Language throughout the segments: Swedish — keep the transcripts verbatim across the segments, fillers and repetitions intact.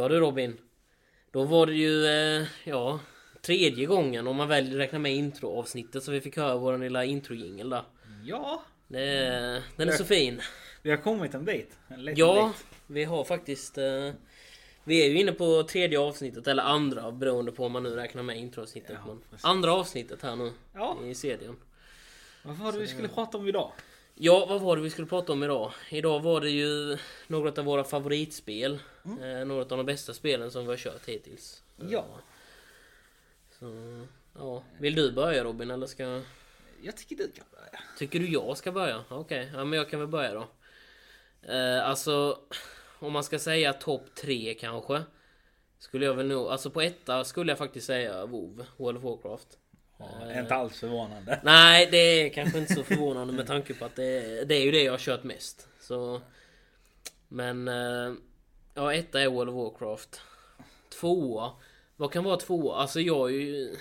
Ja du Robin, då var det ju eh, ja, tredje gången om man väl räknar med introavsnittet så vi fick höra vår lilla introjingel där. Ja. Det, mm. Den är så fin. Vi har kommit en bit. En ja, bit. Vi har faktiskt eh, vi är ju inne på tredje avsnittet eller andra beroende på om man nu räknar med introavsnittet. Ja, andra avsnittet här nu ja. i serien. Vad var det så, vi skulle prata om idag? Ja, vad var det vi skulle prata om idag? Idag var det ju några av våra favoritspel. Mm. Eh, några av de bästa spelen som vi har kört hittills. Ja. Så, ja. Vill du börja Robin eller ska... Jag tycker du kan börja. Tycker du jag ska börja? Okej, okay. Ja, men jag kan väl börja då. Eh, alltså, om man ska säga topp tre kanske. Skulle jag väl nog... Alltså på etta skulle jag faktiskt säga WoW, World of Warcraft. Ja, inte alls förvånande. Nej, det är kanske inte så förvånande med tanke på att det, det är ju det jag har kört mest. Så, men ja, etta är World of Warcraft. Tvåa. Vad kan vara tvåa? Alltså jag är ju...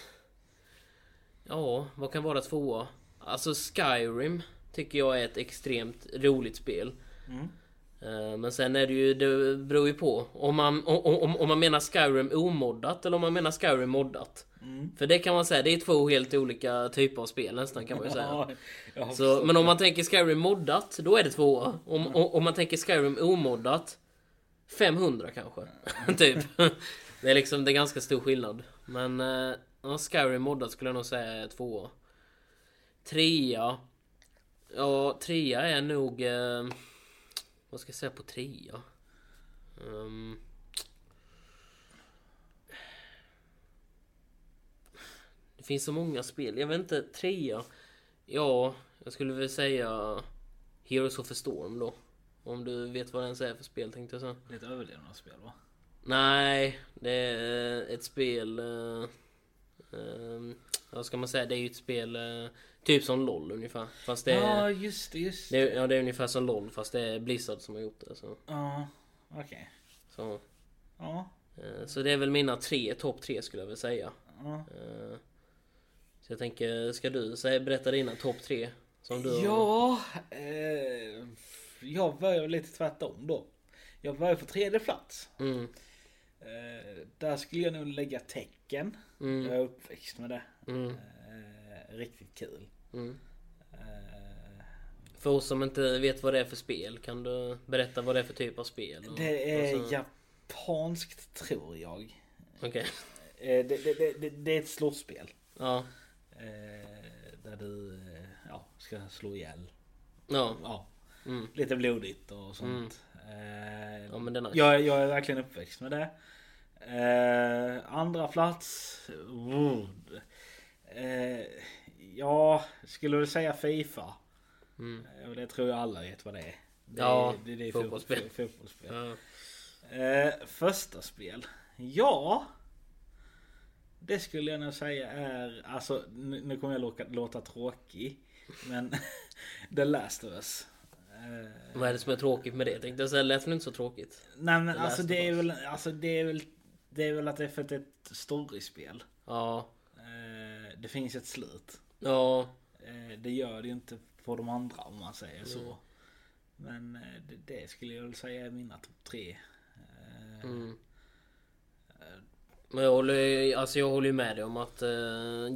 Ja, vad kan vara tvåa? Alltså Skyrim tycker jag är ett extremt roligt spel. Mm. Men sen är det ju, det beror ju på om man, om, om, om man menar Skyrim omoddat eller om man menar Skyrim moddat. Mm. För det kan man säga, det är två helt olika typer av spel nästan kan man ju säga. Ja, så, men om man tänker Skyrim moddat, då är det två. Om, om, om man tänker Skyrim omoddat, femhundra kanske. Typ. Det är liksom, det är ganska stor skillnad. Men ja, Skyrim moddat skulle jag nog säga är två. Trea. Ja, trea är nog... Eh, vad ska jag säga på trea? Um, det finns så många spel. Jag vet inte, trea. Ja, jag skulle väl säga Heroes of Storm då. Om du vet vad den säger för spel tänkte jag så. Det är ett överlevnadsspel va? Nej, det är ett spel... Uh, uh, vad ska man säga? Det är ju ett spel... Uh, Typ som LOL ungefär. Fast det är, ja, just det, just det. det. Ja, det är ungefär som LOL fast det är Blizzard som har gjort det. Så. Ja, okej. Okay. Så. Ja. Så det är väl mina tre, topp tre skulle jag väl säga. Ja. Så jag tänker, ska du säga, berätta dina topp tre som du Ja, har... eh, jag börjar lite tvärtom då. Jag börjar på tredje plats. Mm. Eh, där skulle jag nog lägga Tekken. Mm. Jag är uppväxt med det. Mm. Eh, riktigt kul. Mm. Eh, för oss som inte vet vad det är för spel, kan du berätta vad det är för typ av spel? Och, det är så... japanskt tror jag. Okej. Okay. Eh, det, det, det, det är ett slåsspel. Ja. Eh, där du ja, ska slå ihjäl. Ja. ja. Mm. Lite blodigt och sånt. Mm. Eh, ja, men det är nice. jag, jag är verkligen uppväxt med det. Eh, andra plats. Oh. Eh, ja, skulle du säga FIFA? Mm. Det tror jag alla vet vad det är. Det är, ja, det, det är fotbollsspel. fotbollsspel. Ja. Eh, första spel. Ja. Det skulle jag nog säga är, alltså nu, nu kommer jag låta, låta tråkig, men The Last of Us. Eh, vad är det som är tråkigt med det? Jag tänkte säga, lät inte så tråkigt. Nej, men alltså det är väl, alltså det är väl, det är väl att det är för att det är ett storyspel. Ja. Det finns ett slut. Ja. Det gör det ju inte på de andra om man säger mm. så. Men det, det skulle jag väl säga är mina topp tre. Mm. Men jag håller, alltså jag håller ju med dig om att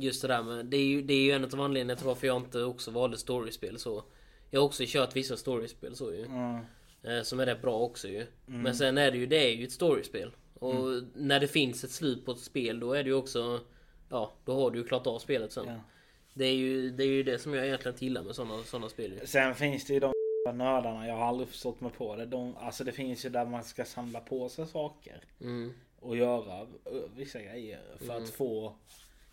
just det där med, det är ju, det är ju en av anledningarna till varför jag inte också valde storyspel så. Jag har också kört vissa storyspel så ju. Mm. Som är rätt bra också ju. Mm. Men sen är det ju, det är ju ett storyspel. Och mm. när det finns ett slut på ett spel då är det ju också, ja, då har du ju klart av spelet sen. Ja. Det är ju, det är ju det som jag egentligen gillar med sådana sådana spel. Sen finns det ju de nördarna, jag har aldrig förstått mig på det. De, alltså det finns ju där man ska samla på sig saker mm. och göra vissa grejer för mm. att få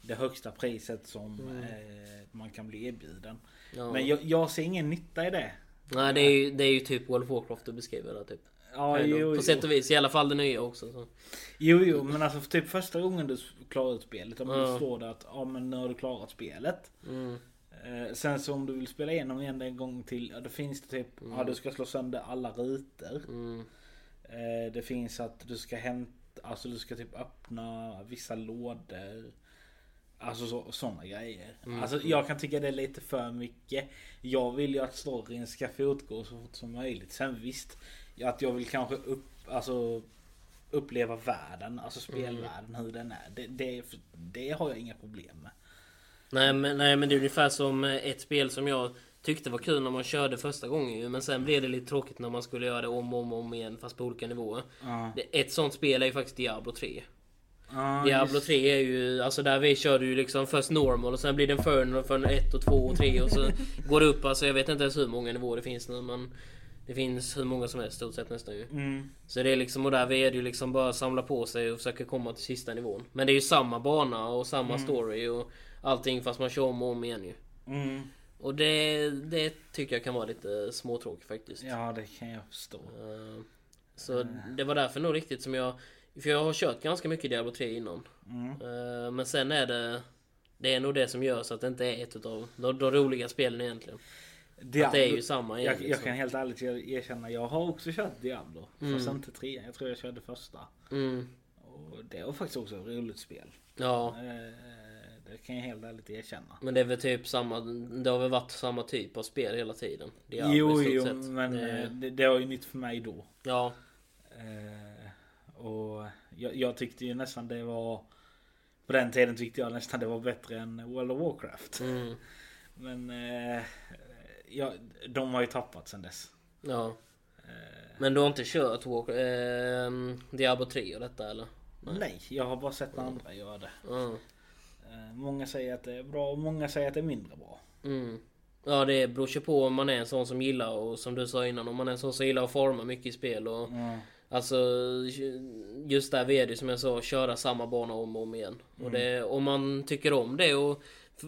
det högsta priset som mm. eh, man kan bli erbjuden. Ja. Men jag, jag ser ingen nytta i det. Nej, det är ju, det är ju typ World of Warcraft du beskriver det typ. Ja, nej, jo, på sätt och vis, i alla fall det nya också så. Jo, jo, men alltså typ första gången du klarar ut spelet, om mm. du står där att ja, men nu har du klarat spelet mm. eh, sen så om du vill spela igenom igen en gång till, ja, då finns det typ mm. ja, du ska slå sönder alla rutor mm. eh, det finns att du ska hämta, alltså du ska typ öppna vissa lådor, alltså så, såna grejer mm. alltså jag kan tycka det är lite för mycket. Jag vill ju att storyn ska fortgå så fort som möjligt. Sen visst att jag vill kanske upp, alltså uppleva världen, alltså spelvärlden, mm. hur den är. Det, det, det har jag inga problem med. Nej men, nej, men det är ungefär som ett spel som jag tyckte var kul när man körde första gången, men sen blev det lite tråkigt när man skulle göra det om och om, om igen, fast på olika nivåer. Uh. Ett sånt spel är ju faktiskt Diablo tre. Uh, Diablo just... tre är ju, alltså där vi körde ju liksom först normal och sen blir det infernal och för ett och två och tre och så går det upp, alltså jag vet inte ens hur många nivåer det finns nu, men det finns hur många som helst stort sett nästan ju. Mm. Så det är liksom, och där vi är det ju liksom bara samla på sig och försöka komma till sista nivån. Men det är ju samma bana och samma mm. story och allting, fast man kör om och om igen ju. Mm. Och det, det tycker jag kan vara lite småtråkigt faktiskt. Ja, det kan jag förstå. Uh, så mm. det var därför nog riktigt som jag, för jag har kört ganska mycket Diablo tre innan. Mm. Uh, men sen är det, det är nog det som gör så att det inte är ett av de, de roliga spelen egentligen. Diablo, att det är ju samma igen, jag, liksom. Jag kan helt ärligt erkänna, jag har också kört Diablo. Mm. Fast inte tre, jag tror jag körde första. Mm. Och det var faktiskt också ett roligt spel. Ja. Uh, Det kan jag helt ärligt erkänna. Men det är väl typ samma, det har väl varit samma typ av spel hela tiden. Diablo, jo, jo sätt. Men det... Det, det var ju nytt för mig då. Ja. Uh, och jag, jag tyckte ju nästan det var, på den tiden tyckte jag nästan det var bättre än World of Warcraft. Mm. Men uh, ja, de har ju tappat sen dess. Ja. Uh, men du har inte kört Warcraft, uh, Diablo tre och detta eller? Nej, Nej jag har bara sett mm. andra göra det. Mm. Många säger att det är bra och många säger att det är mindre bra. Mm. Ja, det beror ju på om man är en sån som gillar, och som du sa innan, om man är en sån som gillar att forma mycket i spel och mm. alltså just där vi är det som jag sa, köra samma bana om och om igen. Mm. Och det, om man tycker om det och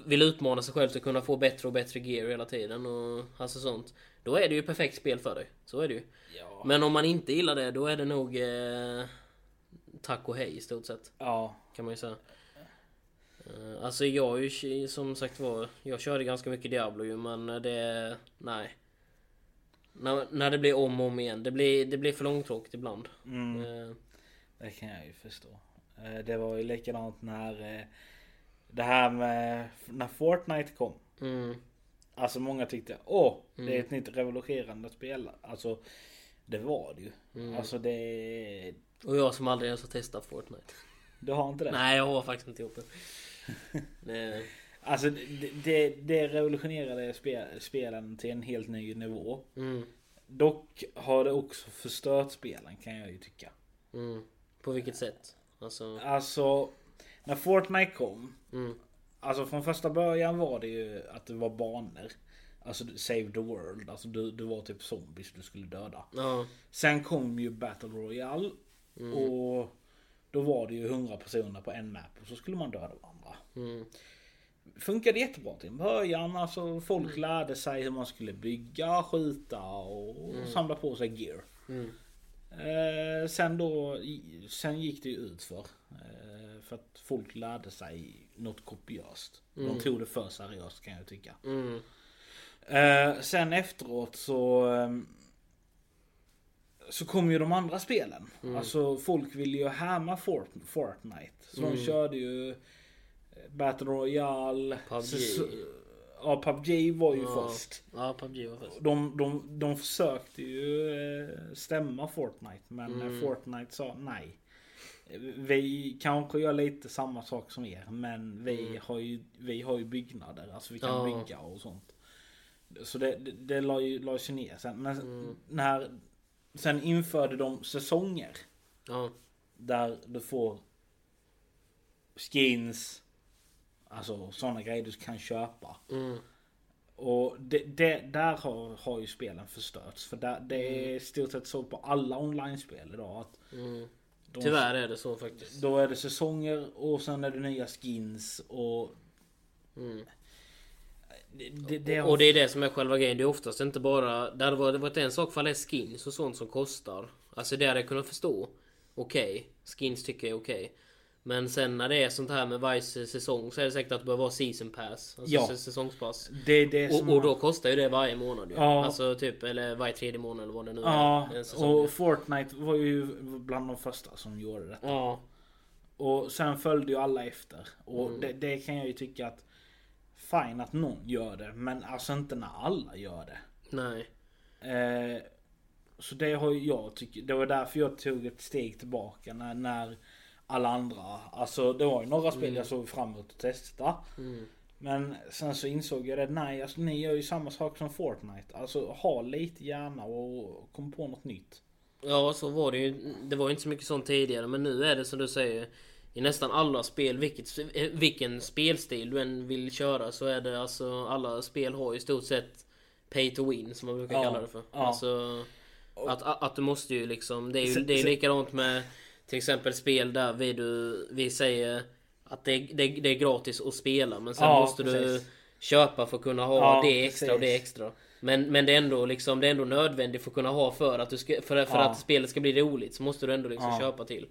vill utmana sig själv till att kunna få bättre och bättre gear hela tiden och alltså sånt, då är det ju perfekt spel för dig. Så är det ju. Ja. Men om man inte gillar det, då är det nog eh, tack och hej i stort sett. Ja, kan man ju säga. Alltså jag ju som sagt var, jag körde ganska mycket Diablo ju, men det, nej. När, när det blir om och om igen, det blir, det blir för långtråkigt ibland. Mm. Uh. Det kan jag ju förstå. Det var ju likadant när det här med, när Fortnite kom. Mm. Alltså många tyckte, åh, det är mm. ett nytt revolutionerande spel. Alltså det var det ju. Mm. Alltså det... Och jag som aldrig ens har testat Fortnite. Du har inte det? Nej, jag har faktiskt inte gjort det. Nej. Alltså det, det, det revolutionerade spel, spelen till en helt ny nivå. Mm. Dock har det också förstört spelen, kan jag ju tycka. Mm. På vilket sätt? Alltså... alltså när Fortnite kom, mm. alltså från första början var det ju att det var banor. Alltså save the world. Alltså du, du var typ zombies du skulle döda. Ja. Sen kom ju Battle Royale. Mm. Och då var det ju hundra personer på en map och så skulle man döda varandra. Mm. Funkade jättebra till en början. Alltså folk mm. lärde sig hur man skulle bygga, skjuta och mm. samla på sig gear. Mm. Eh, sen då, sen gick det ju ut för, eh, för att folk lärde sig något kopiöst. Mm. De tog det för seriöst, kan jag tycka. Mm. Eh, sen efteråt så... Eh, så kom ju de andra spelen. Mm. Alltså folk ville ju härma Fort- Fortnite. Så mm. de körde ju Battle Royale. P U B G. Så, ja, P U B G var ju ja. först. Ja, P U B G var först. De, de, de försökte ju stämma Fortnite. Men mm. Fortnite sa nej. Vi kanske gör lite samma sak som er. Men vi, mm. har, ju, vi har ju byggnader. Alltså vi kan ja. bygga och sånt. Så det, det, det la ju, la ju ner sen. Men mm. när... Sen införde de säsonger. Ja. Där du får skins, alltså sådana grejer du kan köpa. Mm. Och det, det, där har, har ju spelen förstörts. För där, det mm. är stort sett så på alla online-spel idag. Att mm. de, tyvärr är det så faktiskt. Då är det säsonger och sen är det nya skins och... Mm. Det, det, det har... Och det är det som är själva grejen. Det är oftast inte bara, där det var, det var en sak för alla skins och sånt som kostar. Alltså det hade jag kunnat förstå. Okej, okay. Skins tycker jag är okej, okay. Men sen när det är sånt här med varje säsong, så är det säkert att det bör vara season pass. Alltså ja. säsongspass det, det och, och då kostar ju det varje månad ju. Ja. Alltså typ, eller varje tredje månad eller vad det nu ja. är. Och Fortnite var ju bland de första som gjorde detta. Ja. Och sen följde ju alla efter. Och mm. det, det kan jag ju tycka att fint att någon gör det, men alltså inte när alla gör det. Nej. Eh, Så det har jag tycker, det var därför jag tog ett steg tillbaka när, när alla andra, alltså det var ju några spel mm. jag såg fram emot att testa. Mm. Men sen så insåg jag det, nej alltså, ni gör ju samma sak som Fortnite. Alltså ha lite hjärna och kom på något nytt. Ja, så var det ju. Det var ju inte så mycket sånt tidigare, men nu är det som du säger i nästan alla spel, vilket, vilken spelstil du än vill köra, så är det alltså alla spel har i stort sett pay to win som man brukar ja, kalla det för. Ja. Alltså att, att, att du måste ju liksom, det är ju det är likadant med till exempel spel där vi, du, vi säger att det, det, det är gratis att spela, men sen ja, måste precis. du köpa för att kunna ha ja, det extra precis. och det extra. Men, men det, är ändå liksom, det är ändå nödvändigt för att kunna ha för att, du ska, för, för ja. att spelet ska bli roligt, så måste du ändå liksom ja. köpa till.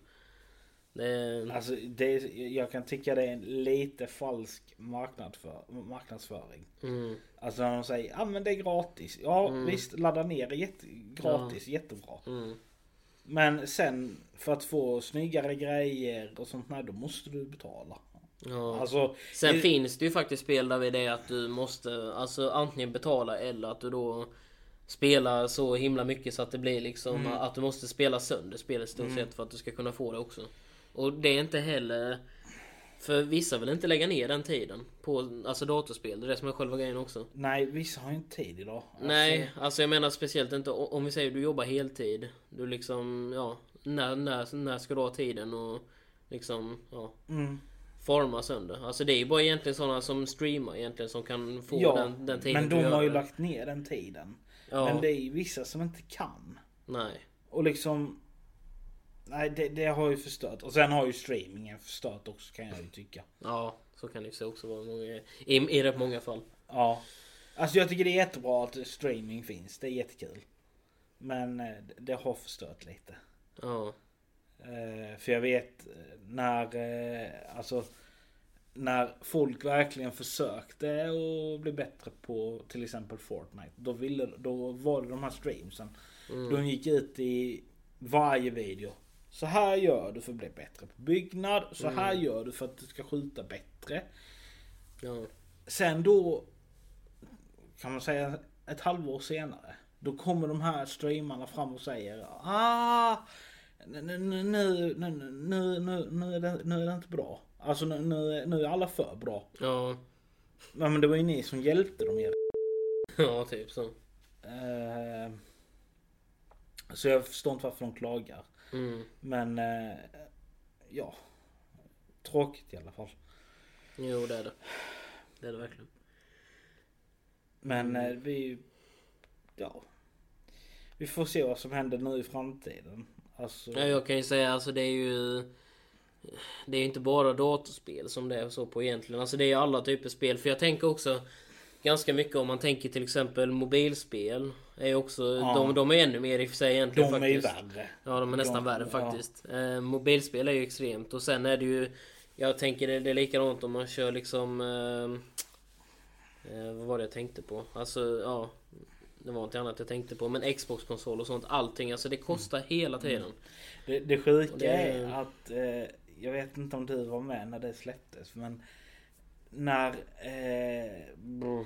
Det... Alltså, det är, jag kan tycka det är en lite falsk marknadsför, marknadsföring. Mm. Alltså när de säger, ja ah, men det är gratis. Ja mm. visst, ladda ner det jätte, gratis, ja. jättebra. Mm. Men sen för att få snyggare grejer och sånt här, då måste du betala. Ja. Alltså, sen det... finns det ju faktiskt spel där vid det att du måste alltså antingen betala eller att du då spelar så himla mycket så att det blir liksom mm. att du måste spela sönder spelet stort mm. sett för att du ska kunna få det också. Och det är inte heller, för vissa vill inte lägga ner den tiden på alltså datorspel, det är det som är själva grejen också. Nej, vissa har inte tid idag alltså... Nej, alltså jag menar speciellt inte om vi säger du jobbar heltid, du liksom, ja, när, när, när ska du ha tiden och liksom, ja mm. forma sönder. Alltså det är ju bara egentligen sådana som streamar egentligen som kan få ja, den, den tiden. Men de har ju lagt ner den tiden ja. Men det är ju vissa som inte kan. Nej. Och liksom nej, det, det har ju förstört. Och sen har ju streamingen förstört också, kan jag ju tycka. Ja, så kan det ju också vara många, i, i rätt många fall. Ja. Alltså jag tycker det är jättebra att streaming finns. Det är jättekul. Men det har förstört lite. Ja. Eh, för jag vet när eh, alltså när folk verkligen försökte och bli bättre på till exempel Fortnite, då ville då var det de här streamsen. Mm. De gick ut i varje video. Så här gör du för att bli bättre på byggnad. Så mm. här gör du för att du ska skjuta bättre. Ja. Sen då kan man säga ett halvår senare, då kommer de här streamarna fram och säger ah, nu, nu, nu, nu, nu, nu, nu, är det, nu är det inte bra. Alltså nu, nu, nu är alla för bra. Ja. Men det var ju ni som hjälpte dem. Här. Ja, typ så. Uh, så jag förstår inte varför de klagar. Mm. Men eh, ja, tråkigt i alla fall. Jo, det är det. Det är det verkligen. Men mm. eh, vi ja. Vi får se vad som händer nu i framtiden. Alltså... Ja, jag kan ju säga alltså det är ju det är inte bara datorspel som det är så på egentligen. Alltså det är ju alla typer av spel, för jag tänker också ganska mycket om man tänker till exempel mobilspel är också ja. de, de är ännu mer i för sig egentligen de faktiskt. De är värre. Ja, de är nästan de, värre faktiskt. Ja. Eh, mobilspel är ju extremt, och sen är det ju jag tänker det, det är likadant om man kör liksom eh, eh, vad var det jag tänkte på? Alltså ja, det var inte annat jag tänkte på, men Xbox-konsol och sånt, allting alltså det kostar mm. hela tiden. Mm. Det, det sjuka det är, är att eh, jag vet inte om du var med när det släpptes, men när eh, brr,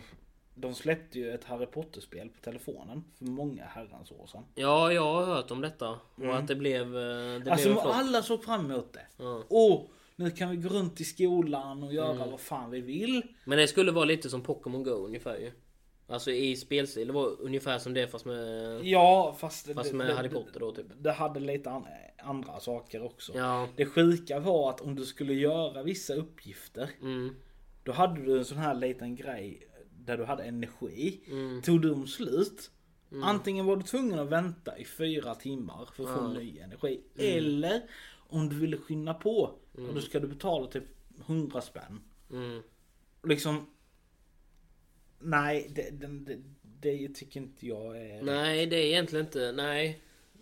de släppte ju ett Harry Potter-spel på telefonen för många herrans år sedan. Ja, jag har hört om detta. Mm. Och att det blev... Det alltså blev alla såg fram emot det. Mm. Och nu kan vi gå runt i skolan och göra mm. vad fan vi vill. Men det skulle vara lite som Pokémon Go ungefär ju. Alltså i spelstil, det var ungefär som det fast med... Ja, fast, fast med det, Harry Potter då typ. Det hade lite an- andra saker också. Ja. Det sjuka var att om du skulle göra vissa uppgifter... Mm. Då hade du en sån här liten grej där du hade energi. Mm. Tog du om slut. Mm. Antingen var du tvungen att vänta i fyra timmar för att få mm. ny energi. Mm. Eller om du ville skynda på. Mm. Och då ska du betala typ hundra spänn. Mm. Liksom. Nej, det, det, det, det tycker inte jag är... Nej, det är egentligen inte. Nej.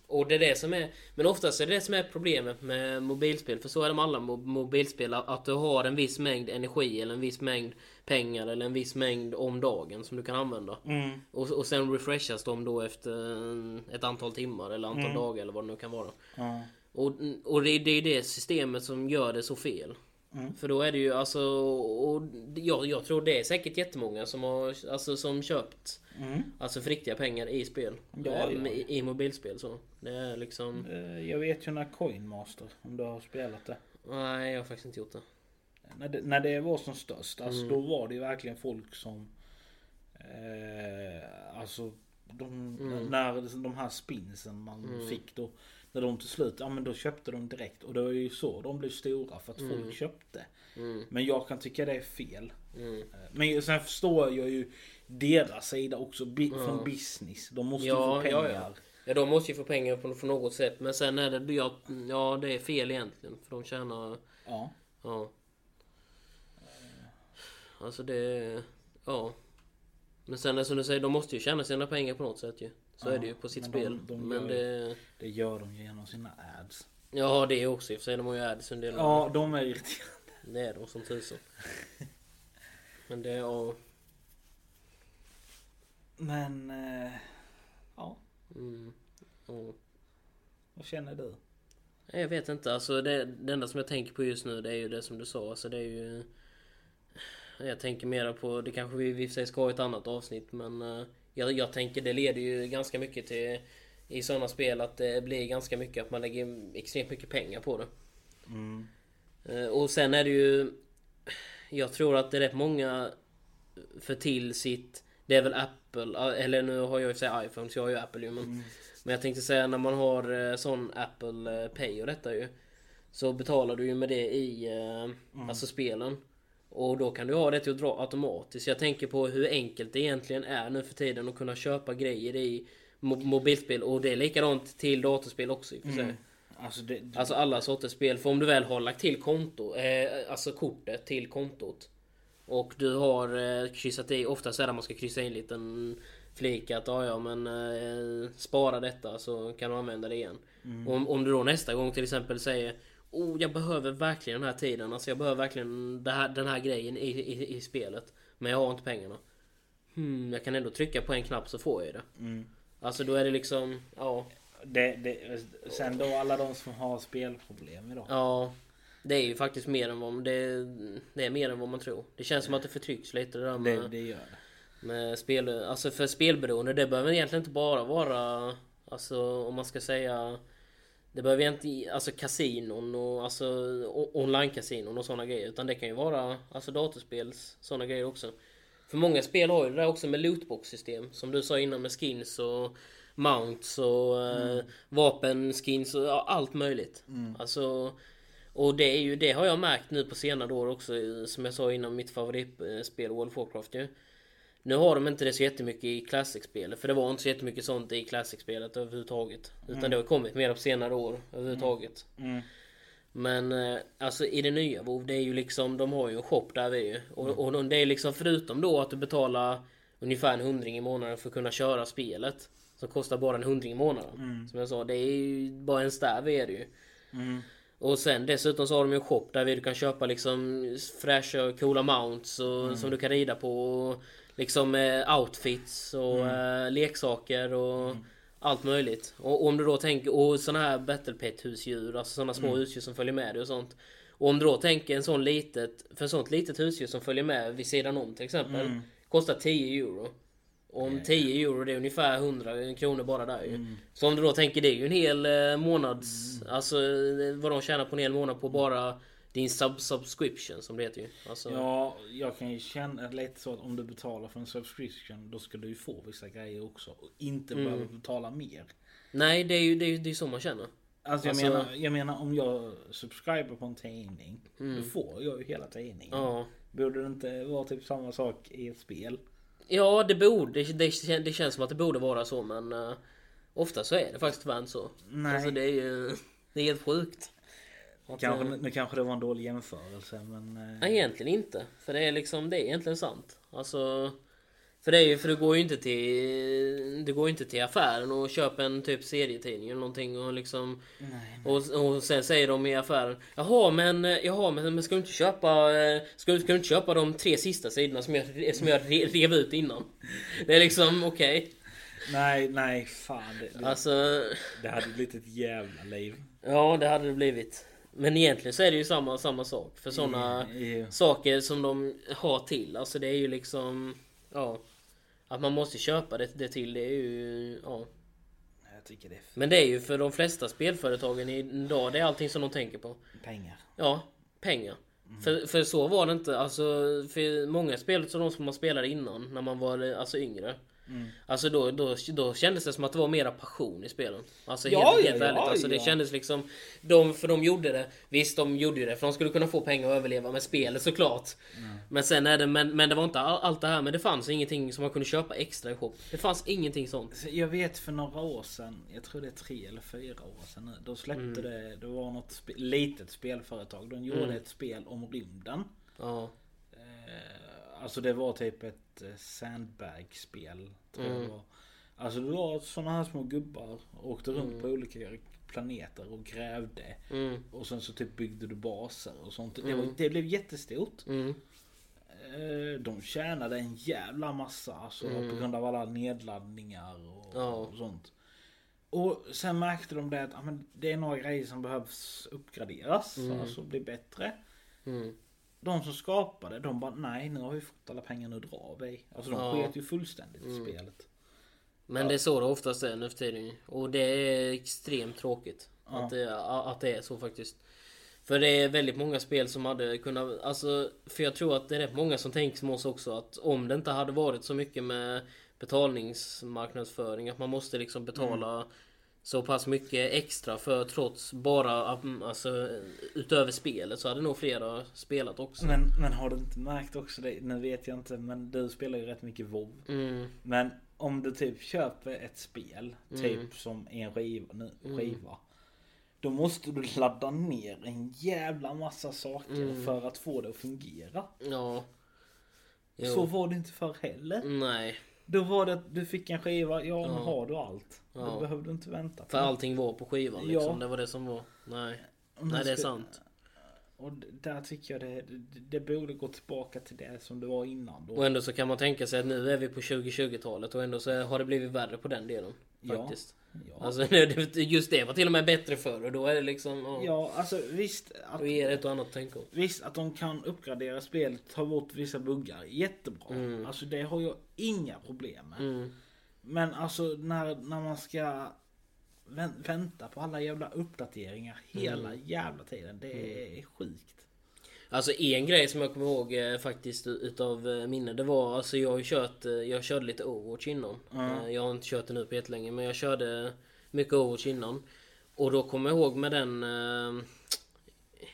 Och det är det som är... Men oftast är det det som är problemet med mobilspel. För så är de alla mo- mobilspel. Att du har en viss mängd energi eller en viss mängd pengar eller en viss mängd om dagen som du kan använda. Mm. Och, och sen refreshas de då efter ett antal timmar eller antal mm. dagar eller vad det nu kan vara. Mm. Och, och det, det är det systemet som gör det så fel. Mm. För då är det ju alltså, och jag, jag tror det är säkert jättemånga som har alltså, som köpt mm. alltså för riktiga pengar i spel, ja, i, i mobilspel så. Det är liksom jag vet ju när Coin Master, om du har spelat det. Nej, jag har faktiskt inte gjort det. När det, när det var som störst, alltså mm. då var det ju verkligen folk som eh, alltså de mm. när de här spinsen man mm. fick då, när de till slut, ja men då köpte de direkt. Och det var ju så, de blev stora för att mm. folk köpte. Mm. Men jag kan tycka det är fel. Mm. Men sen förstår jag ju deras sida också, bi- mm. från business. De måste ja, ju få pengar. Ja, ja. ja, de måste ju få pengar på, på något sätt. Men sen är det, ja, ja det är fel egentligen. För de tjänar... Ja. ja. Alltså det... Ja. Men sen som du säger, de måste ju tjäna sina pengar på något sätt ju. Så ja, är det ju på sitt men spel. De, de men gör, det... det gör de genom sina ads. Ja, det är också. För de har ju ads en del. Ja, av de är irriterande. Det är de som tusen. Men det är... Ja. Men... Eh, ja. Mm, ja. Vad känner du? Jag vet inte. Alltså, det, det enda som jag tänker på just nu, det är ju det som du sa. Alltså, det är ju... Jag tänker mera på... Det kanske vi, vi säger ska ha ett annat avsnitt, men... Eh, Jag, jag tänker det leder ju ganska mycket till i sådana spel att det blir ganska mycket att man lägger extremt mycket pengar på det. Mm. Och sen är det ju, jag tror att det är rätt många för till sitt, det är väl Apple, eller nu har jag ju säga iPhone så jag har ju Apple ju, men, mm. men jag tänkte säga när man har sån Apple Pay och detta ju, så betalar du ju med det i mm. alltså spelen. Och då kan du ha det till att dra automatiskt. Jag tänker på hur enkelt det egentligen är nu för tiden att kunna köpa grejer i mo- mobilspel. Och det är likadant till datorspel också. För mm. alltså, det, det... alltså alla sorters spel. För om du väl har lagt till konto, eh, alltså kortet till kontot. Och du har eh, kryssat i, oftast är det man ska kryssa in en liten flik att ja, ja men eh, spara detta så kan du använda det igen. Mm. Om, om du då nästa gång till exempel säger... Oh, jag behöver verkligen den här tiden. Alltså jag behöver verkligen det här, den här grejen i, i, i spelet. Men jag har inte pengarna. Hmm, jag kan ändå trycka på en knapp så får jag det. Mm. Alltså då är det liksom... Ja. Det, det, sen då alla de som har spelproblem idag. Ja, det är ju faktiskt mer än vad, det, det är mer än vad man tror. Det känns som att det förtrycks lite. Det, där med, det, det gör det. Med spel, alltså för spelberoende, det behöver egentligen inte bara vara... Alltså om man ska säga... Det behöver inte, alltså kasinon och alltså online-kasinon och sådana grejer, utan det kan ju vara alltså datorspels sådana grejer också. För många spel har ju det där också med lootbox-system, som du sa innan med skins och mounts och mm. eh, vapen, skins och ja, allt möjligt. Mm. Alltså, och det är ju, det har jag märkt nu på senare år också, som jag sa innan mitt favoritspel World of Warcraft ju. Nu har de inte det så jättemycket i Classic-spelet. För det var inte så jättemycket sånt i Classic-spelet överhuvudtaget. Utan mm. det har kommit mer på senare år överhuvudtaget. Mm. Men alltså i det nya WoW, det är ju liksom, de har ju en shop där vi är ju. Och, mm. och de, det är liksom förutom då att du betalar ungefär en hundring i månaden för att kunna köra spelet. Som kostar bara en hundring i månaden. Mm. Som jag sa, det är ju bara en stav är det ju. Mm. Och sen dessutom så har de ju en shop där vi, du kan köpa liksom fräscha och coola mounts och, mm. som du kan rida på och, liksom eh, outfits och mm. eh, leksaker och mm. allt möjligt. Och, och om du då tänker, och såna här battle pet husdjur, alltså såna små mm. husdjur som följer med dig och sånt. Och om du då tänker en sån litet, för en sånt litet husdjur som följer med vid sidan om till exempel, mm. kostar tio euro. Och om tio euro, det är ungefär hundra kronor bara där ju. Mm. Så om du då tänker, det är ju en hel eh, månads, mm. alltså vad de tjänar på en hel månad på bara din sub-subscription som det heter ju. Alltså... Ja, jag kan ju känna lite så att om du betalar för en subscription, då ska du ju få vissa grejer också. Och inte mm. behöva betala mer. Nej, det är ju det, är, det är så man känner. Alltså, alltså jag, menar, jag menar, om jag subscriber på en tidning, mm. då får jag ju hela tidningen. Ja. Borde det inte vara typ samma sak i ett spel? Ja, det borde. Det, det, det känns som att det borde vara så, men uh, ofta så är det faktiskt inte så. Nej. Alltså det är ju det är helt sjukt. Kanske, nu kanske det var en dålig jämförelse, men... Nej, egentligen inte. För det är liksom, det är egentligen sant. Alltså, för det är ju, för du går ju inte till, du går inte till affären och köper en typ serietidning eller någonting och liksom... Nej, nej. Och, och sen säger de i affären, jaha men, jaha, men, men ska du inte köpa, ska, ska du inte köpa de tre sista sidorna som jag, som jag rev ut innan? Det är liksom, okej. Okay. Nej, nej, fan. Det, det, alltså... det hade blivit ett jävla liv. Ja, det hade det blivit. Men egentligen så är det ju samma, samma sak. För sådana yeah, yeah. saker som de har till. Alltså det är ju liksom... Ja, att man måste köpa det, det till, det är ju... Ja. Jag tycker det är för... Men det är ju för de flesta spelföretagen idag, det är allting som de tänker på. Pengar. Ja, pengar. Mm. För, för så var det inte. Alltså, för många spel som de som man spelade innan, när man var alltså yngre. Mm. Alltså då, då, då kändes det som att det var mera passion i spelen. Alltså ja, helt, helt ja, ärligt. Alltså ja. Det kändes liksom de, för de gjorde det. Visst, de gjorde det för de skulle kunna få pengar och överleva med spelet såklart. Mm. Men sen är det men, men det var inte all, allt det här. Men det fanns ingenting som man kunde köpa extra i shop. Det fanns ingenting sånt. Jag vet för några år sedan, jag tror det är tre eller fyra år sedan nu, då släppte mm. det, det var något sp- litet spelföretag. De gjorde mm. ett spel om rymden. Ja. Alltså det var typ ett sandbag-spel, tror mm. jag var. Alltså det var sådana här små gubbar åkte runt mm. på olika planeter och grävde. Mm. Och sen så typ byggde du baser och sånt. Mm. Det, var, det blev jättestort. Mm. De tjänade en jävla massa alltså, mm. på grund av alla nedladdningar och, oh. och sånt. Och sen märkte de det att ah, men det är några grejer som behövs uppgraderas, mm. alltså bli bättre. Mm. De som skapade, de bara, nej, nu har vi fått alla pengar, nu drar vi. Alltså de ja. sket ju fullständigt i mm. spelet. Men ja. det är så det oftast är nu för tiden. Och det är extremt tråkigt ja. att, det, att det är så faktiskt. För det är väldigt många spel som hade kunnat, alltså, för jag tror att det är rätt många som tänker som oss också, att om det inte hade varit så mycket med betalningsmarknadsföring, att man måste liksom betala mm. så pass mycket extra för trots bara alltså, utöver spelet så hade nog flera spelat också. Men, men har du inte märkt också det? Nu vet jag inte, men du spelar ju rätt mycket WoW. Mm. Men om du typ köper ett spel, typ mm. som en skiva, nu, skiva mm. då måste du ladda ner en jävla massa saker mm. för att få det att fungera. Ja. Jo. Så var det inte för heller. Nej. Då var det att du fick en skiva, ja, nu har du allt. Ja. Då behövde du inte vänta. För allting var på skivan liksom, ja. det var det som var. Nej, Nej det är sant. Och där tycker jag det, det, det borde gå tillbaka till det som det var innan. Då. Och ändå så kan man tänka sig att nu är vi på tjugo tjugotalet och ändå så har det blivit värre på den delen. Faktiskt. Ja. Ja. Alltså, just det var till och med bättre förr och då är det liksom... Oh. Ja, alltså visst... Att, och är det ett och annat tänk om. Visst att de kan uppgradera spelet, ta bort vissa buggar, jättebra. Mm. Alltså det har jag inga problem med. Mm. Men alltså när, när man ska vänta på alla jävla uppdateringar hela mm. jävla tiden, det mm. är sjukt. Alltså en grej som jag kommer ihåg eh, faktiskt utav eh, minne, det var alltså jag har ju kört, eh, jag körde lite Overwatch innan. Mm. Eh, jag har inte kört det nu på jättelänge, men jag körde mycket Overwatch innan. Och då kommer jag ihåg med den, eh,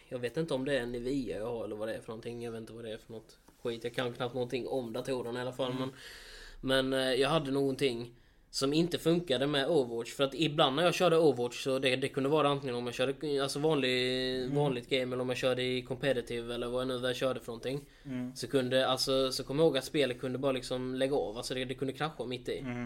jag vet inte om det är Nvidia jag har eller vad det är för någonting, jag vet inte vad det är för något skit. Jag kan knappt någonting om datorn i alla fall, mm. men, men eh, jag hade någonting som inte funkade med Overwatch. För att ibland när jag körde Overwatch så det, det kunde vara antingen om jag körde alltså vanlig, mm. vanligt game eller om jag körde i competitive eller vad jag nu där jag körde för någonting. Mm. Så kunde, alltså, så kom jag ihåg att spelet kunde bara liksom lägga av. Alltså det, det kunde krascha mitt i. Mm.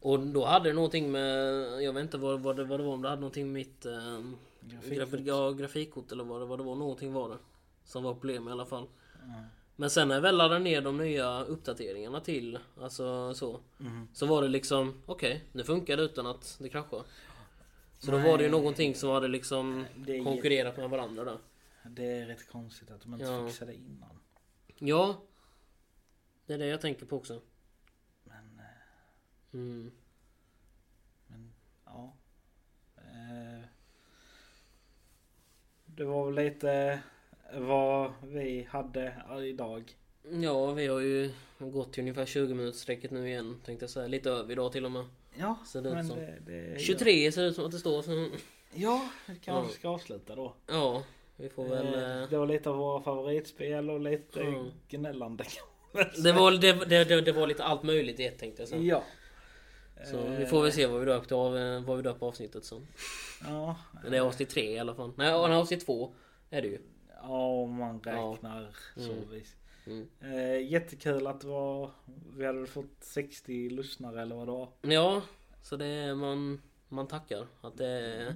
Och då hade det någonting med, jag vet inte vad, vad, det, vad det var, om det hade någonting med mitt eh, grafikkort. Graf, grafikkort eller vad det, vad det var, någonting var det. Som var problem i alla fall. Mm. Men sen när jag väl laddade ner de nya uppdateringarna till, alltså så, mm. så var det liksom, okej, okay, nu funkar det utan att det kraschar. Så nej, då var det ju någonting som hade liksom konkurrerat med varandra där. Det är rätt konstigt att de inte ja. fixade innan. Ja, det är det jag tänker på också. Men, mm. men ja. Det var väl lite... vad vi hade idag. Ja, vi har ju gått till ungefär tjugo minutsträcket nu igen, tänkte jag säga. Lite över idag till och med. Ja, ser det men ut som. Det, det, tjugotre ja. ser det ut som att det står. Så... Ja, det kanske mm. ska avsluta då. Ja, vi får väl... Eh, det var lite av våra favoritspel och lite mm. gnällande. det, var, det, det, det, det var lite allt möjligt i ett, tänkte jag säga. Ja. Så vi får väl se vad vi döpte av, vad vi döpte avsnittet som. Ja. Det är avsnitt tre i alla fall. Nej, avsnitt två är det ju. Ja, om man räknar ja. mm. så vis. Mm. Eh, jättekul att det var, vi hade fått sextio lyssnare eller vad det var. Ja, så det är, man, man tackar. Att det mm.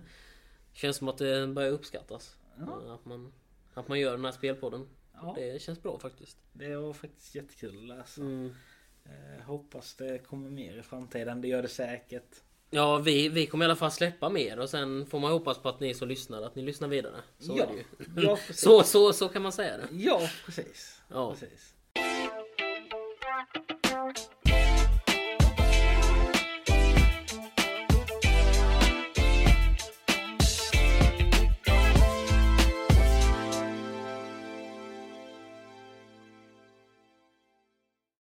känns som att det börjar uppskattas. Ja. Att, man, att man gör den här spelpodden. Ja. Det känns bra faktiskt. Det var faktiskt jättekul att läsa. Mm. Eh, hoppas det kommer mer i framtiden, det gör det säkert. Ja, vi, vi kommer i alla fall släppa mer. Och sen får man hoppas på att ni så lyssnar, att ni lyssnar vidare. Så, ja, är det ju. Ja, så, så, så kan man säga det. Ja, precis. Ja, precis.